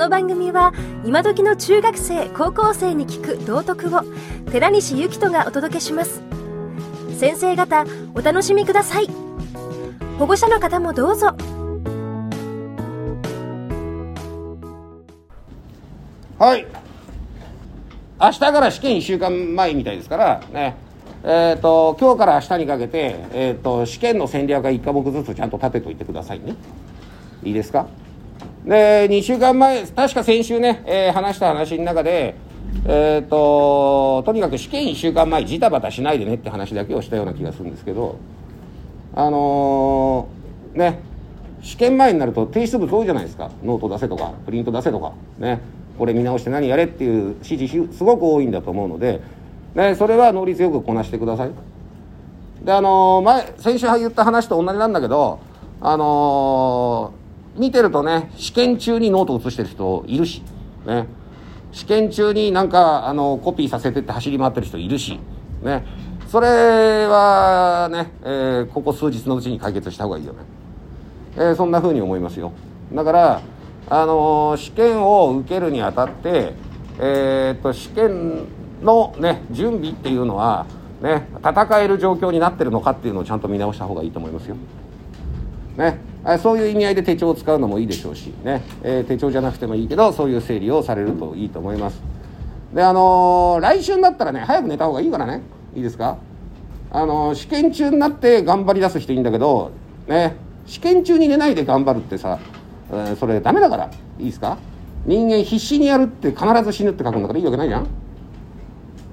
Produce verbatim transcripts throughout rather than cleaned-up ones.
の番組は今時の中学生高校生に聞く道徳を寺西幸人がお届けします。先生方お楽しみください。保護者の方もどうぞ。はい、明日から試験いっしゅうかんまえみたいですからね、えー、と今日から明日にかけて、えー、と試験の戦略はいっかもくずつちゃんと立てといてくださいね。いいですか。でにしゅうかんまえ確か先週ね、えー、話した話の中で、えー、と, とにかく試験いっしゅうかんまえジタバタしないでねって話だけをしたような気がするんですけど、あのー、ね試験前になると提出物多いじゃないですか。ノート出せとかプリント出せとかね、これ見直して何やれっていう指示すごく多いんだと思うので、ね、それは能率よくこなしてください。で、あのー、前先週言った話と同じなんだけど、あのー、見てるとね試験中にノート写してる人いるし、ね、試験中になんか、あのー、コピーさせてって走り回ってる人いるし、ね、それはね、えー、ここ数日のうちに解決した方がいいよね、えー、そんな風に思いますよ。だからあのー、試験を受けるにあたって、えー、っと試験の、ね、準備っていうのは、ね、戦える状況になってるのかっていうのをちゃんと見直した方がいいと思いますよ、ね、そういう意味合いで手帳を使うのもいいでしょうし、ねえー、手帳じゃなくてもいいけどそういう整理をされるといいと思います。で、あのー、来週になったらね早く寝た方がいいからね。いいですか。あのー、試験中になって頑張り出す人いいんだけど、ね、試験中に寝ないで頑張るってさそれダメだから。いいですか。人間必死にやるって必ず死ぬって書くんだからいいわけないじゃん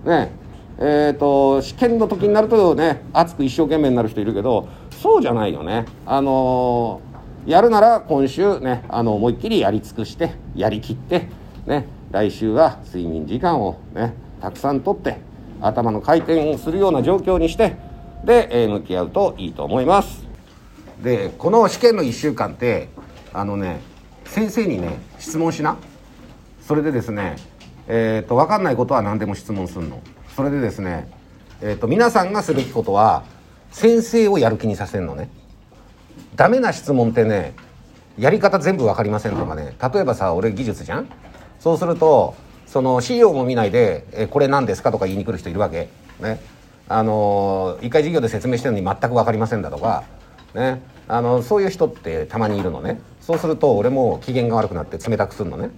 ね。ええー、と試験の時になるとね熱く一生懸命になる人いるけどそうじゃないよね。あのー、やるなら今週ねあの思いっきりやり尽くしてやりきってね来週は睡眠時間をねたくさんとって頭の回転をするような状況にしてで向き合うといいと思います。でこの試験のいっしゅうかんってあのね先生にね質問しな。それでですねえーと分かんないことは何でも質問するの。それでですねえーと皆さんがすべきことは先生をやる気にさせるのね。ダメな質問ってねやり方全部分かりませんとかね。例えばさ俺技術じゃん。そうするとその資料も見ないで、えー、これ何ですかとか言いに来る人いるわけね。あのー、一回授業で説明してるのに全く分かりませんだとかね、あのそういう人ってたまにいるのね。そうすると俺も機嫌が悪くなって冷たくするのね。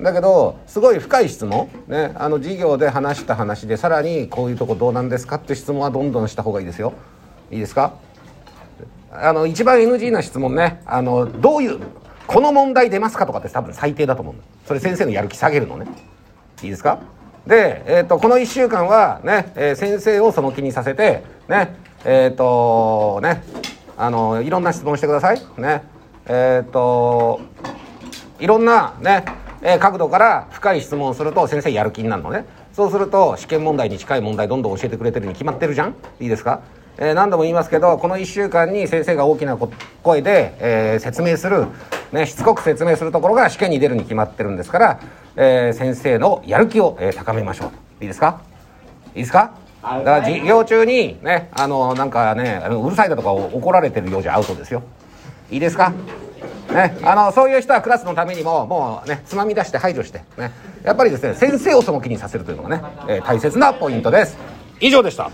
だけどすごい深い質問ね、あの授業で話した話でさらにこういうとこどうなんですかって質問はどんどんした方がいいですよ。いいですか。あの一番 エヌジー な質問ね、あのどういうこの問題出ますかとかって多分最低だと思う。それ先生のやる気下げるのね。いいですか。で、えー、とこのいっしゅうかんはね、えー、先生をその気にさせてねえっ、ー、とねあのいろんな質問してくださいね。えっといろんなね、えー、角度から深い質問をすると先生やる気になるのね。そうすると試験問題に近い問題どんどん教えてくれてるに決まってるじゃん。いいですか、えー、何度も言いますけどこのいっしゅうかんに先生が大きな声で、えー、説明する、ね、しつこく説明するところが試験に出るに決まってるんですから、えー、先生のやる気を、えー、高めましょう。いいですか。いいですか。だから授業中にねあのなんかねうるさいだとか怒られてるようじゃアウトですよ。いいですか、ね、あのそういう人はクラスのためにももうねつまみ出して排除して、ね、やっぱりですね先生をその気にさせるというのがね、えー、大切なポイントです。以上でした。